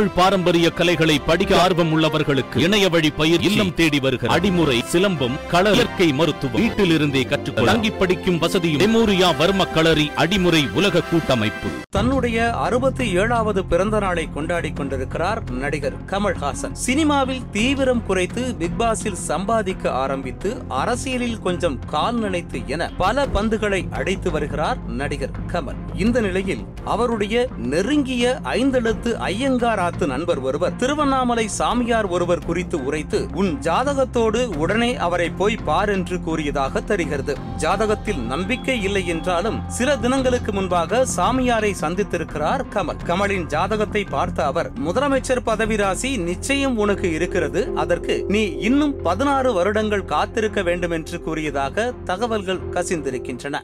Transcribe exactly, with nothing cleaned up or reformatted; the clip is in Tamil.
தமிழ் பாரம்பரிய கலைகளை படிக்க ஆர்வம் உள்ளவர்களுக்கு இணைய வழி பயிர் இல்லம் தேடி வருகிற அடிமுறை, சிலம்பம், கள, இயற்கை மருத்துவம் வீட்டில் இருந்தே கற்றுக்கொள்ள தங்கி படிக்கும் வசதியும் மெமோரியா வர்ம களரி அடிமுறை உலக கூட்டமைப்பு. தன்னுடைய அறுபத்தி ஏழாவது பிறந்த நாளை கொண்டாடி கொண்டிருக்கிறார் நடிகர் கமல்ஹாசன். சினிமாவில் தீவிரம் குறைத்து பிக்பாஸில் சம்பாதிக்க ஆரம்பித்து அரசியலில் கொஞ்சம் கால் நினைத்து என பல பந்துகளை அடைத்து வருகிறார் நடிகர் கமல். இந்த நிலையில் அவருடைய நெருங்கிய ஐந்தெழுத்து ஐயங்கார் ஆத்து நண்பர் ஒருவர் திருவண்ணாமலை சாமியார் ஒருவர் குறித்து உரைத்து, உன் ஜாதகத்தோடு உடனே அவரை போய் பார் என்று கூறியதாக தெரிகிறது. ஜாதகத்தில் நம்பிக்கை இல்லை என்றாலும் சில தினங்களுக்கு முன்பாக சாமியாரை சந்தித்திருக்கிறார் கமல். கமலின் ஜாதகத்தை பார்த்த அவர், முதலமைச்சர் பதவி ராசி நிச்சயம் உனக்கு இருக்கிறது, அதற்கு நீ இன்னும் பதினாறு வருடங்கள் காத்திருக்க வேண்டும் என்று கூறியதாக தகவல்கள் கசிந்திருக்கின்றன.